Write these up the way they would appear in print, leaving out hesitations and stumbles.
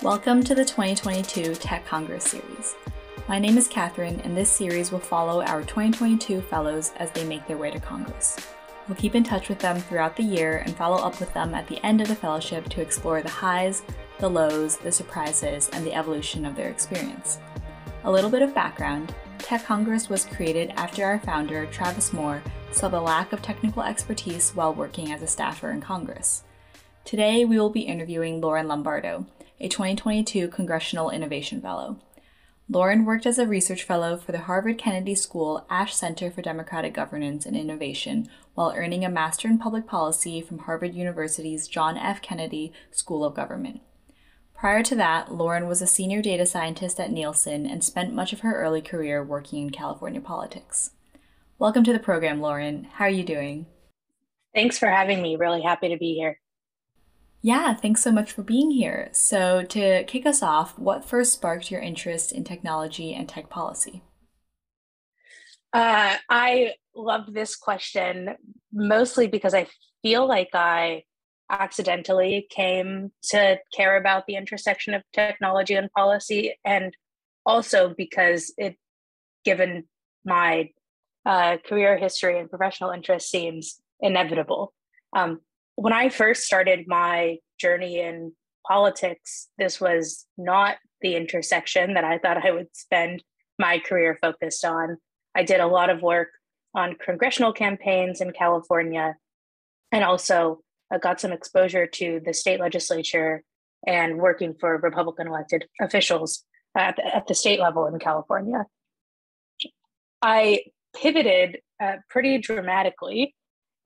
Welcome to the 2022 Tech Congress series. My name is Catherine, and this series will follow our 2022 fellows as they make their way to Congress. We'll keep in touch with them throughout the year and follow up with them at the end of the fellowship to explore the highs, the lows, the surprises, and the evolution of their experience. A little bit of background, Tech Congress was created after our founder, Travis Moore, saw the lack of technical expertise while working as a staffer in Congress. Today, we will be interviewing Lauren Lombardo, a 2022 Congressional Innovation Fellow. Lauren worked as a research fellow for the Harvard Kennedy School Ash Center for Democratic Governance and Innovation while earning a Master in Public Policy from Harvard University's John F. Kennedy School of Government. Prior to that, Lauren was a senior data scientist at Nielsen and spent much of her early career working in California politics. Welcome to the program, Lauren. How are you doing? Thanks for having me. Really happy to be here. Yeah, thanks so much for being here. So to kick us off, what first sparked your interest in technology and tech policy? I loved this question, mostly because I feel like I accidentally came to care about the intersection of technology and policy, and also because it, given my career history and professional interest, seems inevitable. When I first started my journey in politics, this was not the intersection that I thought I would spend my career focused on. I did a lot of work on congressional campaigns in California, and also I got some exposure to the state legislature and working for Republican elected officials at the state level in California. I pivoted pretty dramatically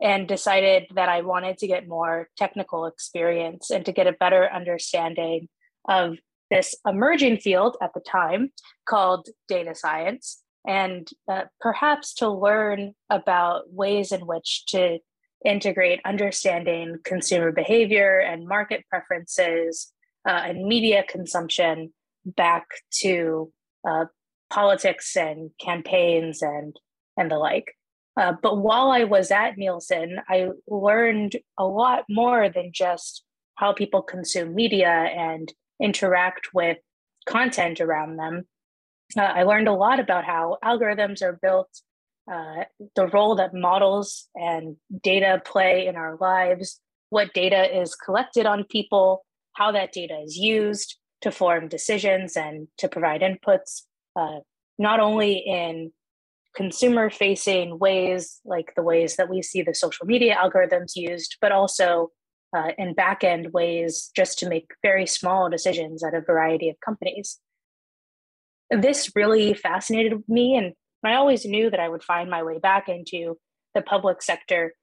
and decided that I wanted to get more technical experience and to get a better understanding of this emerging field at the time called data science, and perhaps to learn about ways in which to integrate understanding consumer behavior and market preferences and media consumption back to politics and campaigns and the like. But while I was at Nielsen, I learned a lot more than just how people consume media and interact with content around them. I learned a lot about how algorithms are built, the role that models and data play in our lives, what data is collected on people, how that data is used to form decisions and to provide inputs, not only in consumer-facing ways, like the ways that we see the social media algorithms used, but also in back-end ways just to make very small decisions at a variety of companies. This really fascinated me, and I always knew that I would find my way back into the public sector,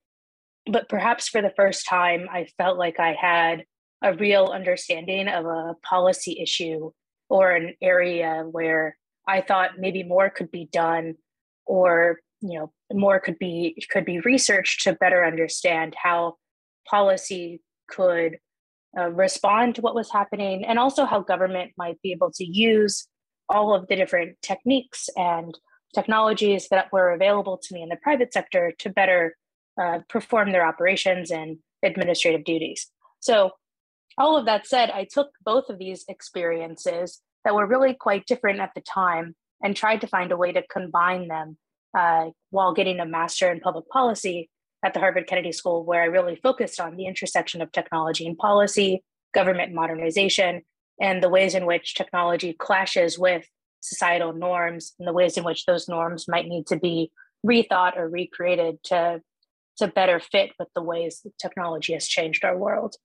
but perhaps for the first time, I felt like I had a real understanding of a policy issue or an area where I thought maybe more could be done, or more could be researched to better understand how policy could respond to what was happening, and also how government might be able to use all of the different techniques and technologies that were available to me in the private sector to better perform their operations and administrative duties. So all of that said, I took both of these experiences that were really quite different at the time and tried to find a way to combine them while getting a master in public policy at the Harvard Kennedy School, where I really focused on the intersection of technology and policy, government modernization, and the ways in which technology clashes with societal norms and the ways in which those norms might need to be rethought or recreated to better fit with the ways that technology has changed our world.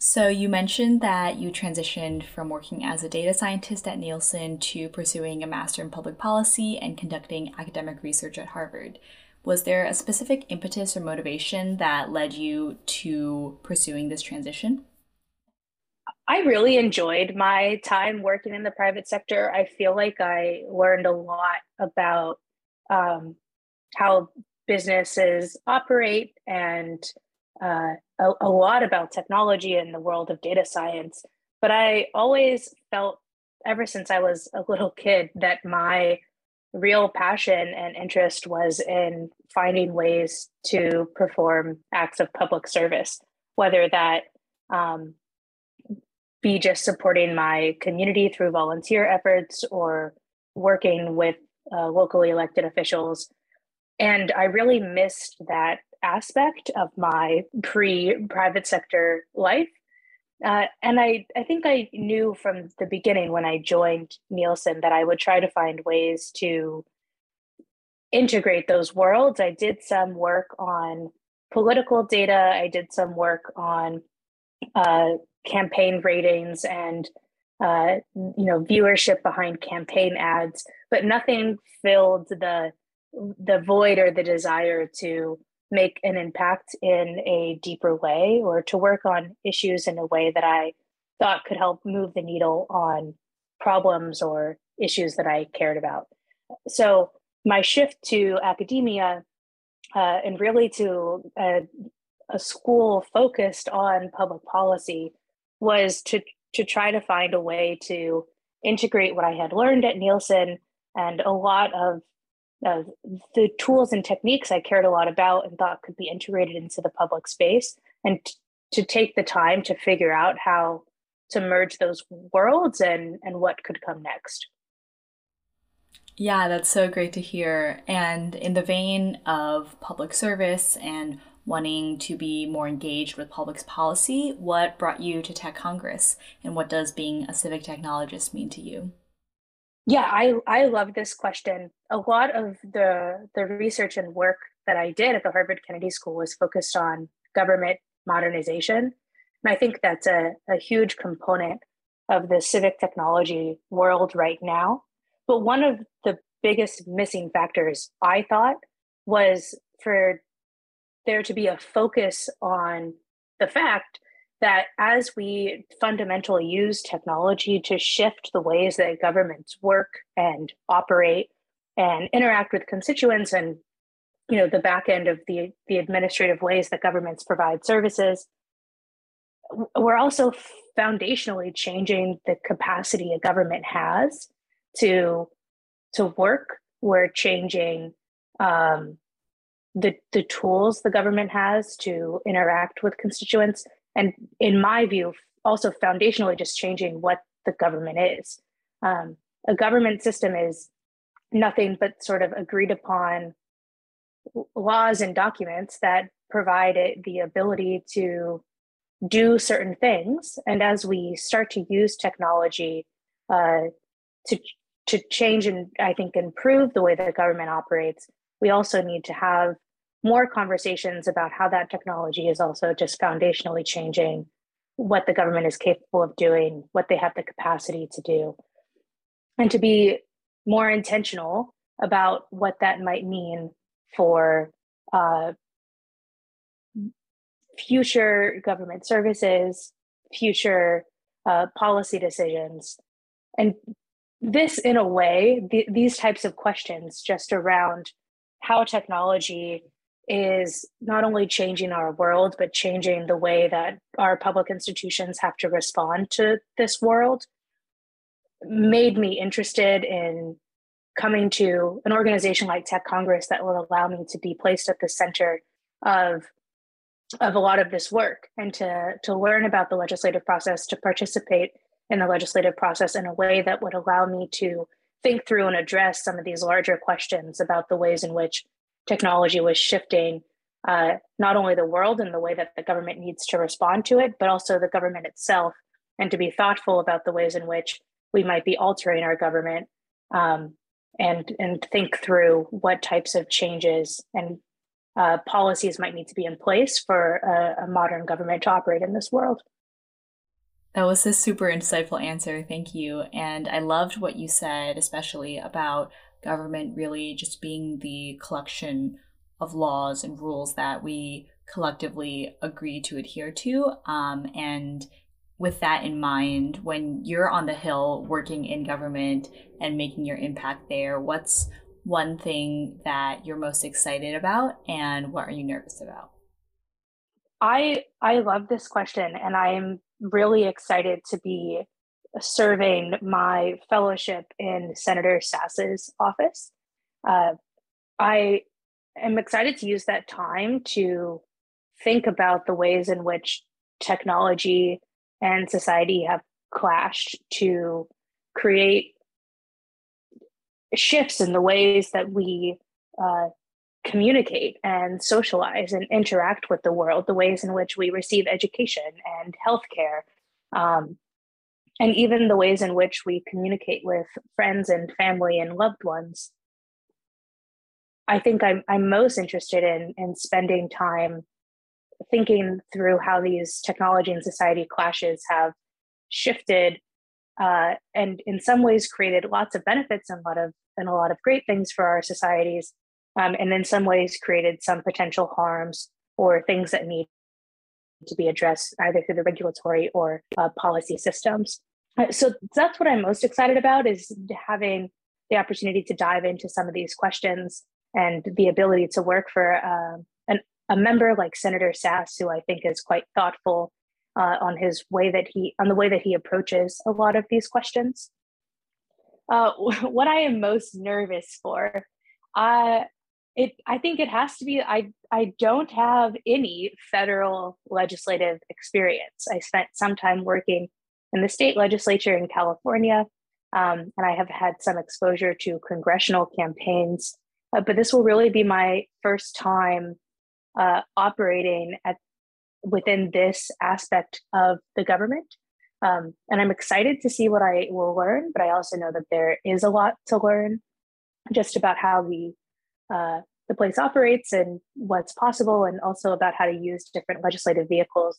So you mentioned that you transitioned from working as a data scientist at Nielsen to pursuing a master in public policy and conducting academic research at Harvard. Was there a specific impetus or motivation that led you to pursuing this transition? I really enjoyed my time working in the private sector. I feel like I learned a lot about how businesses operate and a lot about technology in the world of data science. But I always felt, ever since I was a little kid, that my real passion and interest was in finding ways to perform acts of public service, whether that be just supporting my community through volunteer efforts or working with locally elected officials. And I really missed that aspect of my private sector life. And I think I knew from the beginning when I joined Nielsen that I would try to find ways to integrate those worlds. I did some work on political data. I did some work on campaign ratings and viewership behind campaign ads, but nothing filled the void or the desire to make an impact in a deeper way or to work on issues in a way that I thought could help move the needle on problems or issues that I cared about. So my shift to academia and really to a school focused on public policy was to try to find a way to integrate what I had learned at Nielsen and a lot of the tools and techniques I cared a lot about and thought could be integrated into the public space, and to take the time to figure out how to merge those worlds and what could come next. Yeah, that's so great to hear. And in the vein of public service and wanting to be more engaged with public policy, what brought you to Tech Congress and what does being a civic technologist mean to you? Yeah, I love this question. A lot of the research and work that I did at the Harvard Kennedy School was focused on government modernization. And I think that's a huge component of the civic technology world right now. But one of the biggest missing factors, I thought, was for there to be a focus on the fact that as we fundamentally use technology to shift the ways that governments work and operate and interact with constituents and the back end of the administrative ways that governments provide services, we're also foundationally changing the capacity a government has to work. We're changing the tools the government has to interact with constituents. And in my view, also foundationally just changing what the government is. A government system is nothing but sort of agreed upon laws and documents that provide it the ability to do certain things. And as we start to use technology to change and I think improve the way that government operates, we also need to have more conversations about how that technology is also just foundationally changing what the government is capable of doing, what they have the capacity to do, and to be more intentional about what that might mean for future government services, future policy decisions. And this, in a way, these types of questions just around how technology is not only changing our world, but changing the way that our public institutions have to respond to this world, made me interested in coming to an organization like Tech Congress that will allow me to be placed at the center of a lot of this work and to learn about the legislative process, to participate in the legislative process in a way that would allow me to think through and address some of these larger questions about the ways in which technology was shifting not only the world and the way that the government needs to respond to it, but also the government itself, and to be thoughtful about the ways in which we might be altering our government and think through what types of changes and policies might need to be in place for a modern government to operate in this world. That was a super insightful answer. Thank you. And I loved what you said, especially about government really just being the collection of laws and rules that we collectively agree to adhere to. And with that in mind, when you're on the Hill working in government and making your impact there, what's one thing that you're most excited about and what are you nervous about? I love this question, and I'm really excited to be serving my fellowship in Senator Sasse's office. I am excited to use that time to think about the ways in which technology and society have clashed to create shifts in the ways that we communicate and socialize and interact with the world, the ways in which we receive education and healthcare, and even the ways in which we communicate with friends and family and loved ones. I think I'm most interested in spending time thinking through how these technology and society clashes have shifted and in some ways created lots of benefits and a lot of great things for our societies, and in some ways created some potential harms or things that need to be addressed either through the regulatory or policy systems. So that's what I'm most excited about, is having the opportunity to dive into some of these questions and the ability to work for a member like Senator Sasse, who I think is quite thoughtful on the way that he approaches a lot of these questions. What I am most nervous for, I think it has to be, I don't have any federal legislative experience. I spent some time working in the state legislature in California, and I have had some exposure to congressional campaigns, but this will really be my first time operating within this aspect of the government. And I'm excited to see what I will learn, but I also know that there is a lot to learn just about how the place operates and what's possible, and also about how to use different legislative vehicles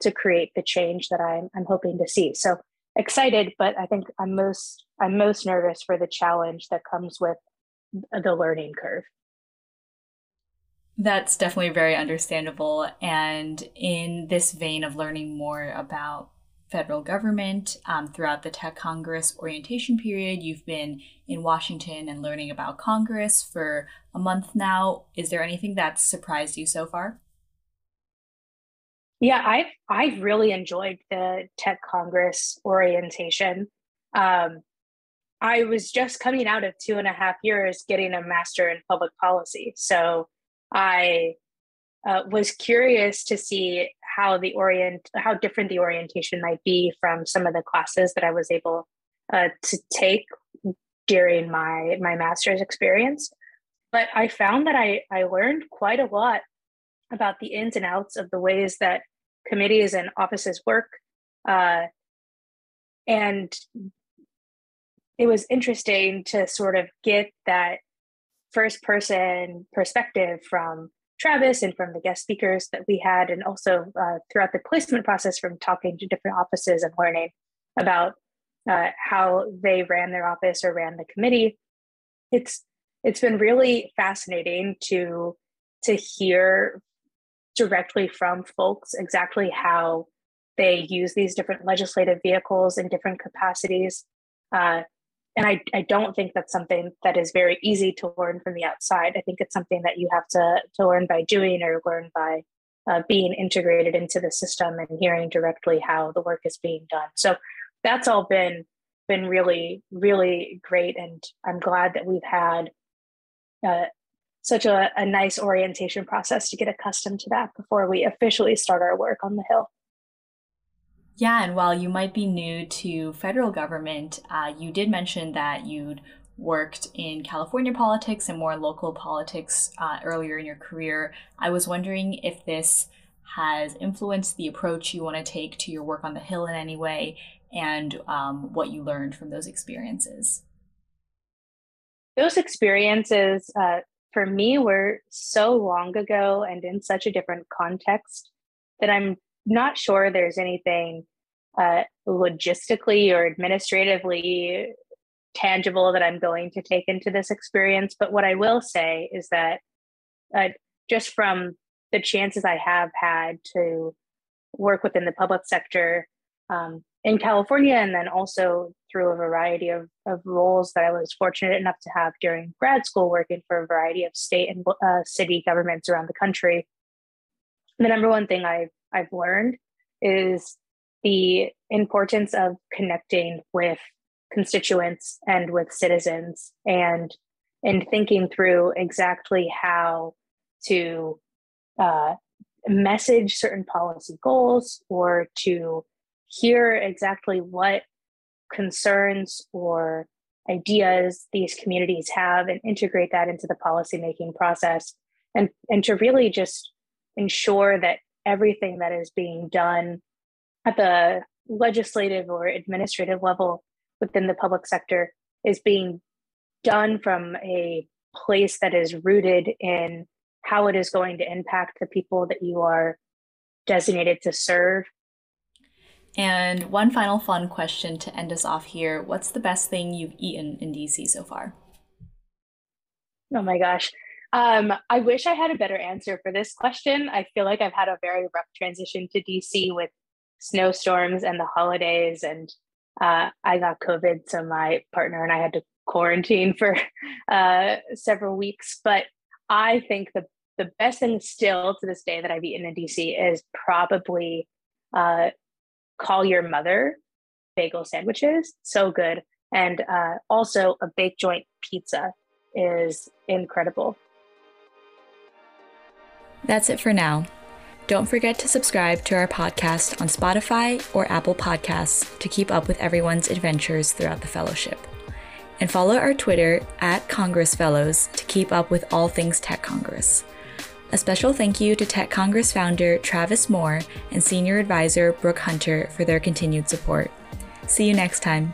to create the change that I'm hoping to see. So excited, but I think I'm most nervous for the challenge that comes with the learning curve. That's definitely very understandable. And in this vein of learning more about federal government, throughout the Tech Congress orientation period, you've been in Washington and learning about Congress for a month now. Is there anything that's surprised you so far? Yeah, I've really enjoyed the Tech Congress orientation. I was just coming out of 2.5 years getting a master in public policy. So I was curious to see how different the orientation might be from some of the classes that I was able to take during my master's experience. But I found that I learned quite a lot about the ins and outs of the ways that committees and offices work. And it was interesting to sort of get that first person perspective from Travis and from the guest speakers that we had, and also throughout the placement process from talking to different offices and learning about how they ran their office or ran the committee. It's been really fascinating to hear directly from folks exactly how they use these different legislative vehicles in different capacities. And I don't think that's something that is very easy to learn from the outside. I think it's something that you have to learn by doing, or learn by being integrated into the system and hearing directly how the work is being done. So that's all been really, really great. And I'm glad that we've had such a nice orientation process to get accustomed to that before we officially start our work on the Hill. Yeah, and while you might be new to federal government, you did mention that you'd worked in California politics and more local politics earlier in your career. I was wondering if this has influenced the approach you want to take to your work on the Hill in any way, and what you learned from those experiences. Those experiences for me were so long ago and in such a different context that I'm not sure there's anything logistically or administratively tangible that I'm going to take into this experience. But what I will say is that just from the chances I have had to work within the public sector in California, and then also through a variety of roles that I was fortunate enough to have during grad school, working for a variety of state and city governments around the country, the number one thing I've learned is the importance of connecting with constituents and with citizens, and thinking through exactly how to message certain policy goals, or to hear exactly what concerns or ideas these communities have and integrate that into the policymaking process, and to really just ensure that everything that is being done at the legislative or administrative level within the public sector is being done from a place that is rooted in how it is going to impact the people that you are designated to serve. And one final fun question to end us off here. What's the best thing you've eaten in DC so far? Oh my gosh. I wish I had a better answer for this question. I feel like I've had a very rough transition to DC with snowstorms and the holidays, and I got COVID, so my partner and I had to quarantine for several weeks. But I think the best thing still to this day that I've eaten in DC is probably Call Your Mother bagel sandwiches. So good. And also a baked joint pizza is incredible. That's it for now. Don't forget to subscribe to our podcast on Spotify or Apple Podcasts to keep up with everyone's adventures throughout the fellowship. And follow our Twitter @CongressFellows to keep up with all things Tech Congress. A special thank you to Tech Congress founder Travis Moore and senior advisor Brooke Hunter for their continued support. See you next time.